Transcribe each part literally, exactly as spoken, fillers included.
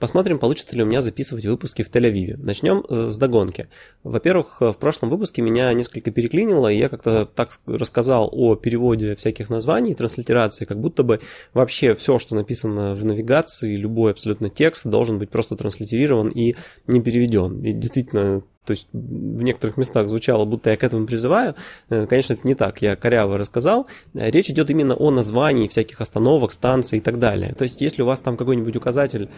Посмотрим, получится ли у меня записывать выпуски в Тель-Авиве. Начнем с догонки. Во-первых, в прошлом выпуске меня несколько переклинило, и я как-то так рассказал о переводе всяких названий, транслитерации, как будто бы вообще все, что написано в навигации, любой абсолютно текст должен быть просто транслитерирован и не переведен. И действительно... То есть в некоторых местах звучало, будто я к этому призываю. Конечно, это не так, я коряво рассказал. Речь идет именно о названии всяких остановок, станций и так далее. То есть если у вас там какой-нибудь указатель,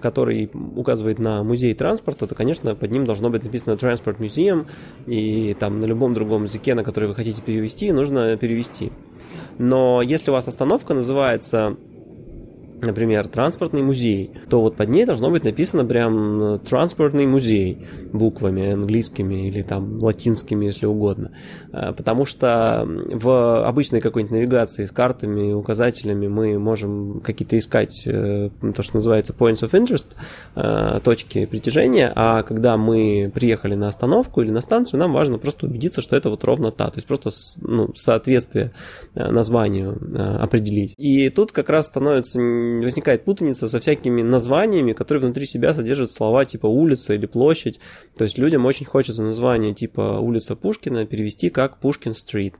который указывает на музей транспорта, то, конечно, под ним должно быть написано Transport Museum, и там на любом другом языке, на который вы хотите перевести, нужно перевести. Но если у вас остановка называется... например, транспортный музей, то вот под ней должно быть написано прям транспортный музей буквами английскими или там латинскими, если угодно. Потому что в обычной какой-нибудь навигации с картами, указателями мы можем какие-то искать то, что называется points of interest, точки притяжения, а когда мы приехали на остановку или на станцию, нам важно просто убедиться, что это вот ровно та, то есть просто ну, соответствие названию определить. И тут как раз становится... возникает путаница со всякими названиями, которые внутри себя содержат слова типа улица или площадь. То есть людям очень хочется название типа улица Пушкина перевести как Пушкин-стрит.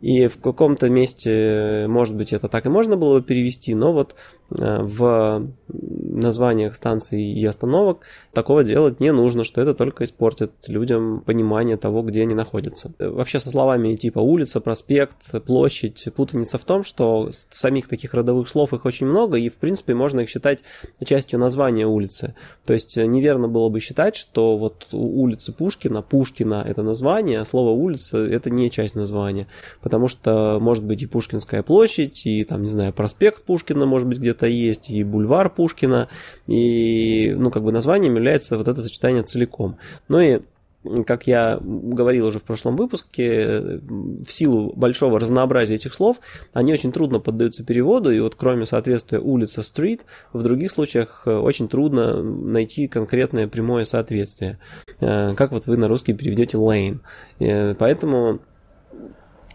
И в каком-то месте, может быть, это так и можно было бы перевести, но вот в названиях станций и остановок такого делать не нужно, что это только испортит людям понимание того, где они находятся. Вообще со словами типа улица, проспект, площадь путаница в том, что самих таких родовых слов их очень много, и в принципе можно их считать частью названия улицы. То есть неверно было бы считать, что вот улица Пушкина, Пушкина это название, а слово улица это не часть названия. Потому что может быть и Пушкинская площадь, и там, не знаю, проспект Пушкина может быть где-то есть, и бульвар Пушкина, и, ну, как бы названием является вот это сочетание целиком. Ну и как я говорил уже в прошлом выпуске, в силу большого разнообразия этих слов, они очень трудно поддаются переводу, и вот кроме соответствия улица стрит, в других случаях очень трудно найти конкретное прямое соответствие. Как вот вы на русский переведете lane. Поэтому...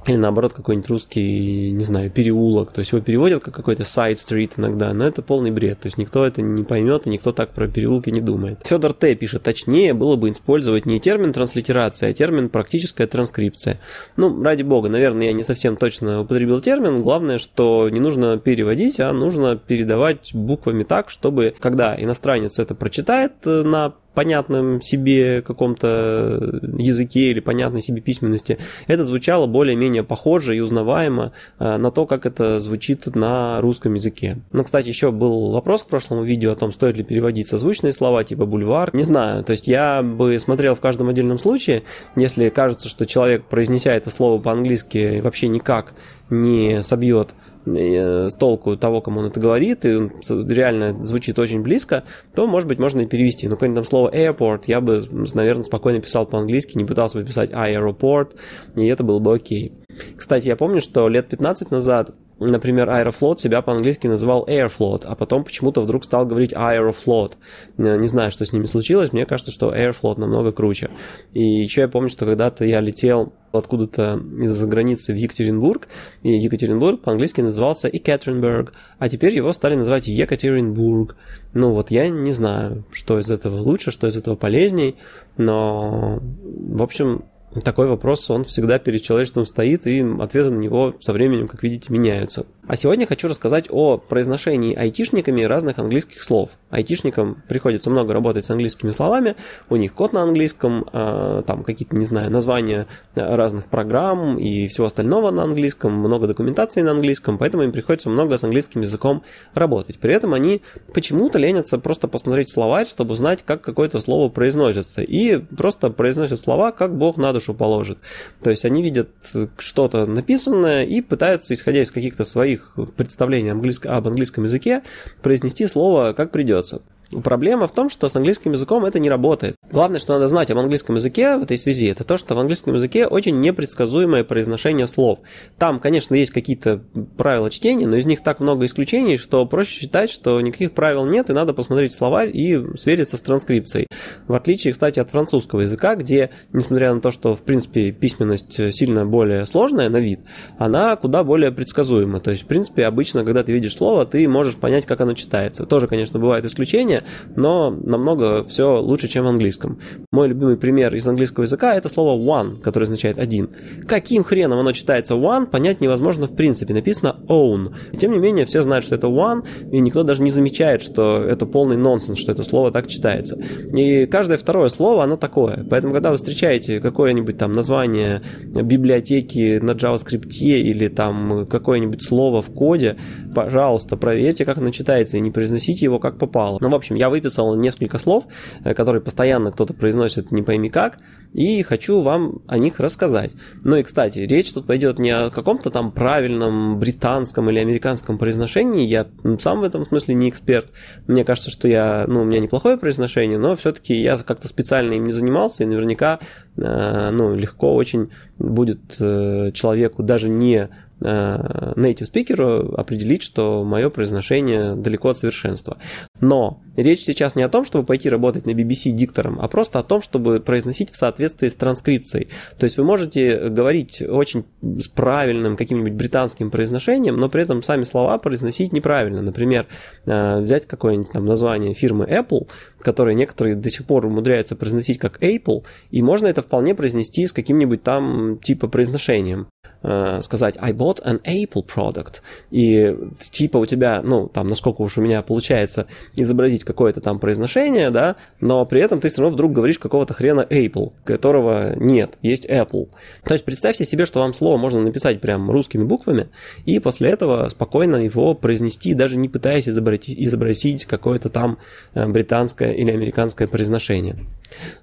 Или наоборот, какой-нибудь русский, не знаю, переулок. То есть его переводят как какой-то side street иногда, но это полный бред. То есть никто это не поймет, и никто так про переулки не думает. Фёдор Т. пишет, точнее было бы использовать не термин транслитерация, а термин практическая транскрипция. Ну, ради бога, наверное, я не совсем точно употребил термин. Главное, что не нужно переводить, а нужно передавать буквами так, чтобы, когда иностранец это прочитает на понятном себе каком-то языке или понятной себе письменности, это звучало более-менее похоже и узнаваемо на то, как это звучит на русском языке. Ну, кстати, еще был вопрос к прошлому видео о том, стоит ли переводить созвучные слова типа бульвар. Не знаю, то есть я бы смотрел в каждом отдельном случае, если кажется, что человек, произнеся это слово по-английски, вообще никак не собьет с толку того, кому он это говорит, и реально звучит очень близко, то, может быть, можно и перевести. Но какое-нибудь там слово airport я бы, наверное, спокойно писал по-английски, не пытался бы писать аэропорт, и это было бы окей. Кстати, я помню, что лет пятнадцать назад, например, Аэрофлот себя по-английски называл Airflot, а потом почему-то вдруг стал говорить Аэрофлот. Не знаю, что с ними случилось, мне кажется, что Airflot намного круче. И еще я помню, что когда-то я летел откуда-то из-за границы в Екатеринбург, и Екатеринбург по-английски назывался Екатеринбург, а теперь его стали называть Екатеринбург. Ну вот я не знаю, что из этого лучше, что из этого полезней, но, в общем... Такой вопрос, он всегда перед человечеством стоит, и ответы на него со временем, как видите, меняются. А сегодня хочу рассказать о произношении айтишниками разных английских слов. Айтишникам приходится много работать с английскими словами, у них код на английском, там какие-то, не знаю, названия разных программ и всего остального на английском, много документации на английском, поэтому им приходится много с английским языком работать. При этом они почему-то ленятся просто посмотреть словарь, чтобы знать, как какое-то слово произносится, и просто произносят слова, как Бог на душу положит. То есть они видят что-то написанное и пытаются, исходя из каких-то своих представлений об английском языке, произнести слово как придется. Проблема в том, что с английским языком это не работает. Главное, что надо знать об английском языке в этой связи, это то, что в английском языке очень непредсказуемое произношение слов. Там, конечно, есть какие-то правила чтения, но из них так много исключений, что проще считать, что никаких правил нет, и надо посмотреть словарь и свериться с транскрипцией. В отличие, кстати, от французского языка, где, несмотря на то, что, в принципе, письменность сильно более сложная на вид, она куда более предсказуема. То есть, в принципе, обычно, когда ты видишь слово, ты можешь понять, как оно читается. Тоже, конечно, бывают исключения, далее, но намного все лучше, чем в английском. Мой любимый пример из английского языка – это слово one, которое означает один. Каким хреном оно читается one, понять невозможно в принципе. Написано own. И тем не менее, все знают, что это one, и никто даже не замечает, что это полный нонсенс, что это слово так читается. И каждое второе слово, оно такое. Поэтому, когда вы встречаете какое-нибудь там название библиотеки на JavaScript или там какое-нибудь слово в коде, пожалуйста, проверьте, как оно читается, и не произносите его как попало. Ну, в общем, я выписал несколько слов, которые постоянно кто-то произносит не пойми как, и хочу вам о них рассказать. Ну и, кстати, речь тут пойдет не о каком-то там правильном британском или американском произношении, я сам в этом смысле не эксперт. Мне кажется, что я, ну, у меня неплохое произношение, но все-таки я как-то специально им не занимался, и наверняка, э, ну, легко очень будет э, человеку, даже не native speaker, определить, что мое произношение далеко от совершенства. Но речь сейчас не о том, чтобы пойти работать на би би си диктором, а просто о том, чтобы произносить в соответствии с транскрипцией. То есть вы можете говорить очень с правильным каким-нибудь британским произношением, но при этом сами слова произносить неправильно. Например, взять какое-нибудь там название фирмы Apple, которое некоторые до сих пор умудряются произносить как Apple, и можно это вполне произнести с каким-нибудь там типа произношением. Сказать I bought an Apple product, и типа у тебя, ну, там, насколько уж у меня получается изобразить какое-то там произношение, да, но при этом ты все равно вдруг говоришь какого-то хрена Apple, которого нет, есть Apple. То есть представьте себе, что вам слово можно написать прям русскими буквами, и после этого спокойно его произнести, даже не пытаясь изобразить, изобразить какое-то там британское или американское произношение.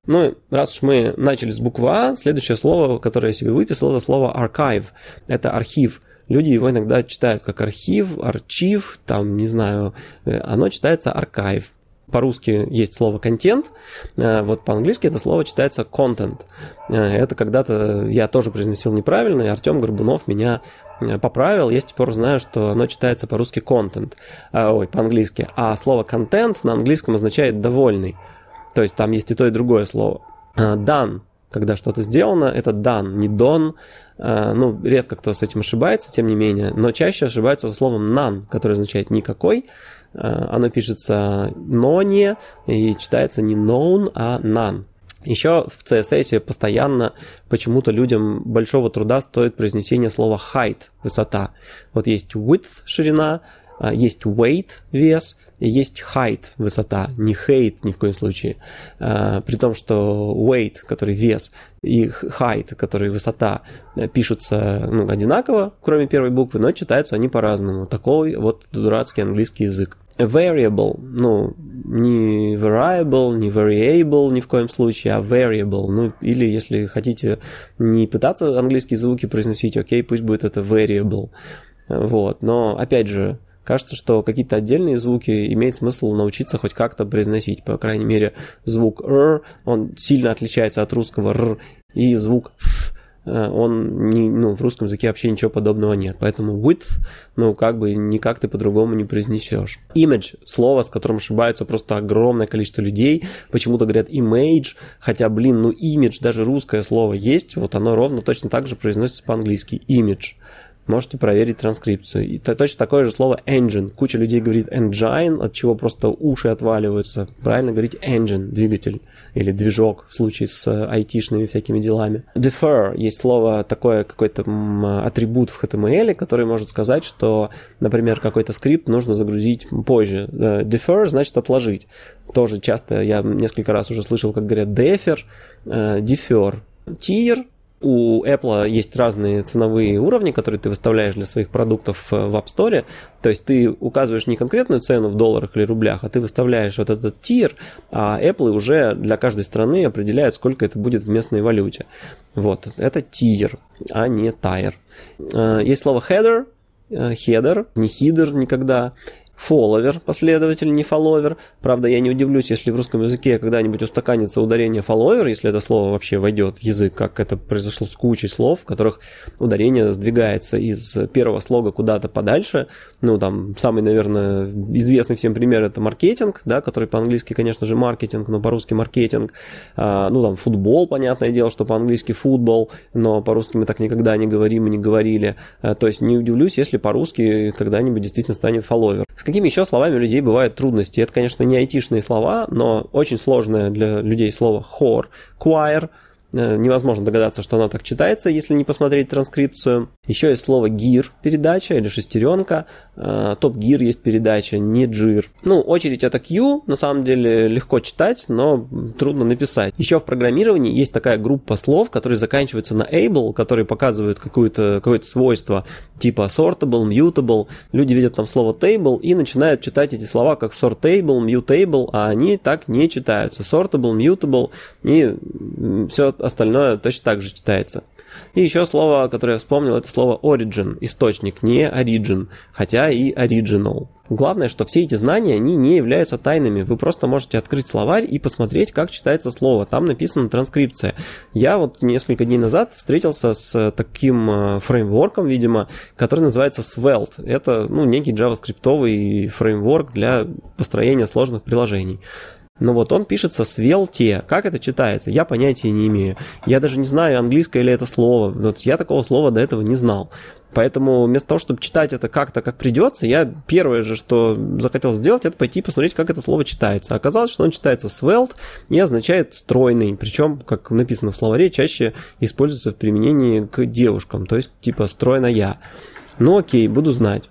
Ну, раз уж мы начали с буквы А, следующее слово, которое я себе выписал, это слово archive. Это архив. Люди его иногда читают как архив, арчив, там, не знаю, оно читается архив. По-русски есть слово «контент», вот по-английски это слово читается «контент». Это когда-то я тоже произносил неправильно, и Артем Горбунов меня поправил. Я теперь знаю, что оно читается по-русски «контент», ой, по-английски. А слово «контент» на английском означает «довольный». То есть там есть и то, и другое слово. «Done». Когда что-то сделано, это done, не done. Ну, редко кто с этим ошибается, тем не менее, но чаще ошибаются со словом none, которое означает никакой. Оно пишется но не и читается не known, а none. Еще в си эс эс постоянно почему-то людям большого труда стоит произнесение слова height, высота. Вот есть width, ширина, есть weight, вес, и есть height, высота, не height ни в коем случае. При том, что weight, который вес, и height, который высота, пишутся, ну, одинаково, кроме первой буквы, но читаются они по-разному. Такой вот дурацкий английский язык. Variable, ну, не variable, не variable ни в коем случае, а variable. Ну, или если хотите не пытаться английские звуки произносить, окей, пусть будет это variable. Вот, но опять же, кажется, что какие-то отдельные звуки имеет смысл научиться хоть как-то произносить. По крайней мере, звук «р», он сильно отличается от русского «р», и звук «ф», он не, ну, в русском языке вообще ничего подобного нет. Поэтому width, ну, как бы никак ты по-другому не произнесешь. Image, слово, с которым ошибаются просто огромное количество людей. Почему-то говорят image, хотя, блин, ну, image, даже русское слово есть, вот оно ровно точно так же произносится по-английски. Image. Можете проверить транскрипцию. И точно такое же слово engine. Куча людей говорит engine, от чего просто уши отваливаются. Правильно говорить engine, двигатель или движок в случае с айтишными всякими делами. Defer. Есть слово такое, какой-то атрибут в эйч ти эм эль, который может сказать, что, например, какой-то скрипт нужно загрузить позже. Defer значит отложить. Тоже часто я несколько раз уже слышал, как говорят defer, defer. Tier. У Apple есть разные ценовые уровни, которые ты выставляешь для своих продуктов в App Store. То есть ты указываешь не конкретную цену в долларах или рублях, а ты выставляешь вот этот тир, а Apple уже для каждой страны определяют, сколько это будет в местной валюте. Вот, это тир, а не тайр. Есть слово header, header, не header никогда. Фолловер, последователь, не фолловер. Правда, я не удивлюсь, если в русском языке когда-нибудь устаканится ударение фолловер, если это слово вообще войдет в язык, как это произошло с кучей слов, в которых ударение сдвигается из первого слога куда-то подальше. Ну, там, самый, наверное, известный всем пример – это маркетинг, да, который по-английски, конечно же, маркетинг, но по-русски маркетинг. А, ну, там, футбол, понятное дело, что по-английски футбол, но по-русски мы так никогда не говорим и не говорили. А, то есть, не удивлюсь, если по-русски когда-нибудь действительно станет фолловер. какими еще словами у людей бывают трудности? Это, конечно, не айтишные слова, но очень сложное для людей слово хор, choir. Невозможно догадаться, что оно так читается, если не посмотреть транскрипцию. Еще есть слово «гир» передача или «шестеренка». Топ-гир есть передача, не «джир». Ну, очередь это «Q». На самом деле легко читать, но трудно написать. Еще в программировании есть такая группа слов, которые заканчиваются на «able», которые показывают какое-то какое-то свойство типа «sortable», «mutable». Люди видят там слово «table» и начинают читать эти слова как «sortable», «mutable», а они так не читаются. «Sortable», «mutable» и все остальное точно так же читается. И еще слово, которое я вспомнил, это слово origin, источник, не origin, хотя и original. Главное, что все эти знания, они не являются тайными. Вы просто можете открыть словарь и посмотреть, как читается слово. Там написана транскрипция. Я вот несколько дней назад встретился с таким фреймворком, видимо, который называется Svelte. Это, ну, некий джаваскриптовый фреймворк для построения сложных приложений. Но вот он пишется «Svelte». Как это читается? Я понятия не имею. Я даже не знаю, английское ли это слово. Вот я такого слова до этого не знал. Поэтому вместо того, чтобы читать это как-то, как придется, я первое же, что захотел сделать, это пойти посмотреть, как это слово читается. Оказалось, что он читается «svelte» и означает «стройный». Причем, как написано в словаре, чаще используется в применении к девушкам. То есть, типа «стройная». Ну окей, буду знать.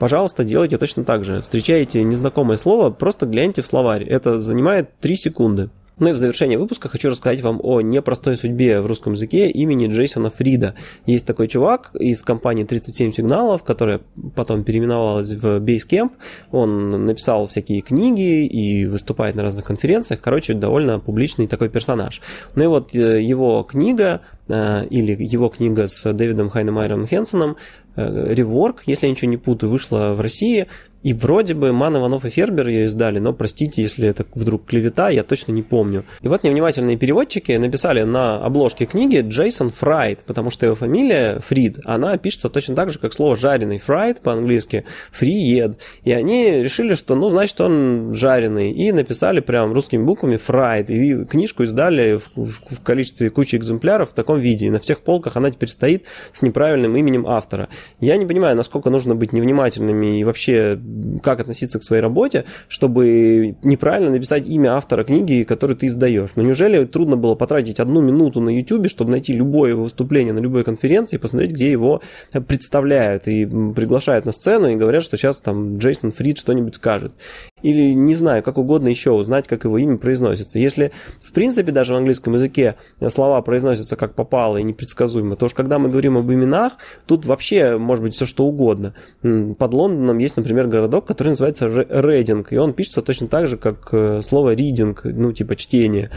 Пожалуйста, делайте точно так же. Встречаете незнакомое слово, просто гляньте в словарь. Это занимает три секунды. Ну и в завершение выпуска хочу рассказать вам о непростой судьбе в русском языке имени Джейсона Фрида. Есть такой чувак из компании тридцать семь сигналов, которая потом переименовалась в Basecamp. Он написал всякие книги и выступает на разных конференциях. Короче, довольно публичный такой персонаж. Ну и вот его книга, или его книга с Дэвидом Хайнемайером Хенсеном, «Реворк», если я ничего не путаю, вышла в России. И вроде бы Манн, Иванов и Фербер ее издали, но простите, если это вдруг клевета, я точно не помню. И вот невнимательные переводчики написали на обложке книги Джейсон Фрид, потому что его фамилия Фрид, она пишется точно так же, как слово «жареный», «фрайд» по-английски, «фриед». И они решили, что, ну, значит, он жареный, и написали прям русскими буквами «фрайд». И книжку издали в, в, в количестве кучи экземпляров в таком виде, и на всех полках она теперь стоит с неправильным именем автора. Я не понимаю, насколько нужно быть невнимательными и вообще как относиться к своей работе, чтобы неправильно написать имя автора книги, которую ты издаешь. Но неужели трудно было потратить одну минуту на YouTube, чтобы найти любое его выступление на любой конференции и посмотреть, где его представляют и приглашают на сцену и говорят, что сейчас там Джейсон Фрид что-нибудь скажет. Или, не знаю, как угодно еще узнать, как его имя произносится. Если, в принципе, даже в английском языке слова произносятся как попало и непредсказуемо, то уж когда мы говорим об именах, тут вообще может быть все что угодно. Под Лондоном есть, например, городок, который называется Рейдинг, и он пишется точно так же, как слово «reading», ну, типа «чтение»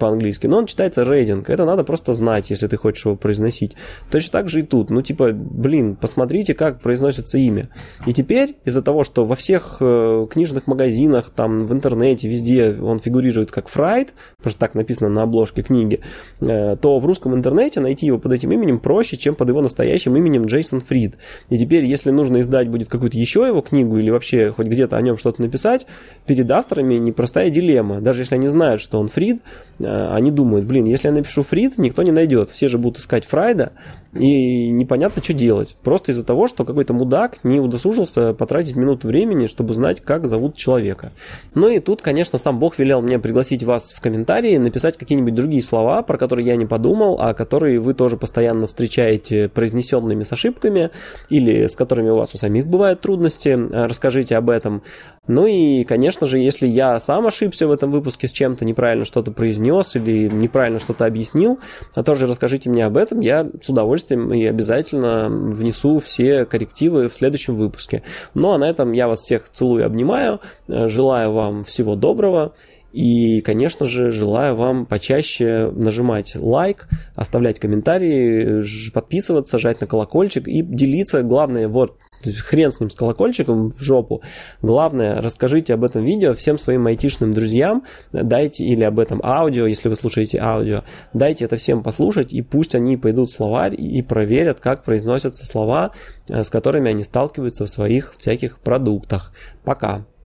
по-английски, но он читается «Рейдинг». Это надо просто знать, если ты хочешь его произносить. Точно так же и тут. Ну, типа, блин, посмотрите, как произносится имя. И теперь, из-за того, что во всех книжных магазинах, В магазинах, там, в интернете, везде он фигурирует как Фрайд, потому что так написано на обложке книги, то в русском интернете найти его под этим именем проще, чем под его настоящим именем Джейсон Фрид. И теперь, если нужно издать будет какую-то еще его книгу или вообще хоть где-то о нем что-то написать, перед авторами непростая дилемма. Даже если они знают, что он Фрид, они думают, блин, если я напишу Фрид, никто не найдет, все же будут искать Фрайда, и непонятно, что делать. Просто из-за того, что какой-то мудак не удосужился потратить минуту времени, чтобы знать, как зовут человека. человека. Ну и тут, конечно, сам Бог велел мне пригласить вас в комментарии, написать какие-нибудь другие слова, про которые я не подумал, а которые вы тоже постоянно встречаете произнесенными с ошибками, или с которыми у вас у самих бывают трудности, расскажите об этом. Ну и, конечно же, если я сам ошибся в этом выпуске с чем-то, неправильно что-то произнес или неправильно что-то объяснил, а тоже расскажите мне об этом, я с удовольствием и обязательно внесу все коррективы в следующем выпуске. Ну а на этом я вас всех целую и обнимаю. Желаю вам всего доброго и, конечно же, желаю вам почаще нажимать лайк, оставлять комментарии, подписываться, жать на колокольчик и делиться. Главное, вот, хрен с ним, с колокольчиком в жопу. Главное, расскажите об этом видео всем своим айтишным друзьям, дайте, или об этом аудио, если вы слушаете аудио, дайте это всем послушать, и пусть они пойдут в словарь и проверят, как произносятся слова, с которыми они сталкиваются в своих всяких продуктах. Пока!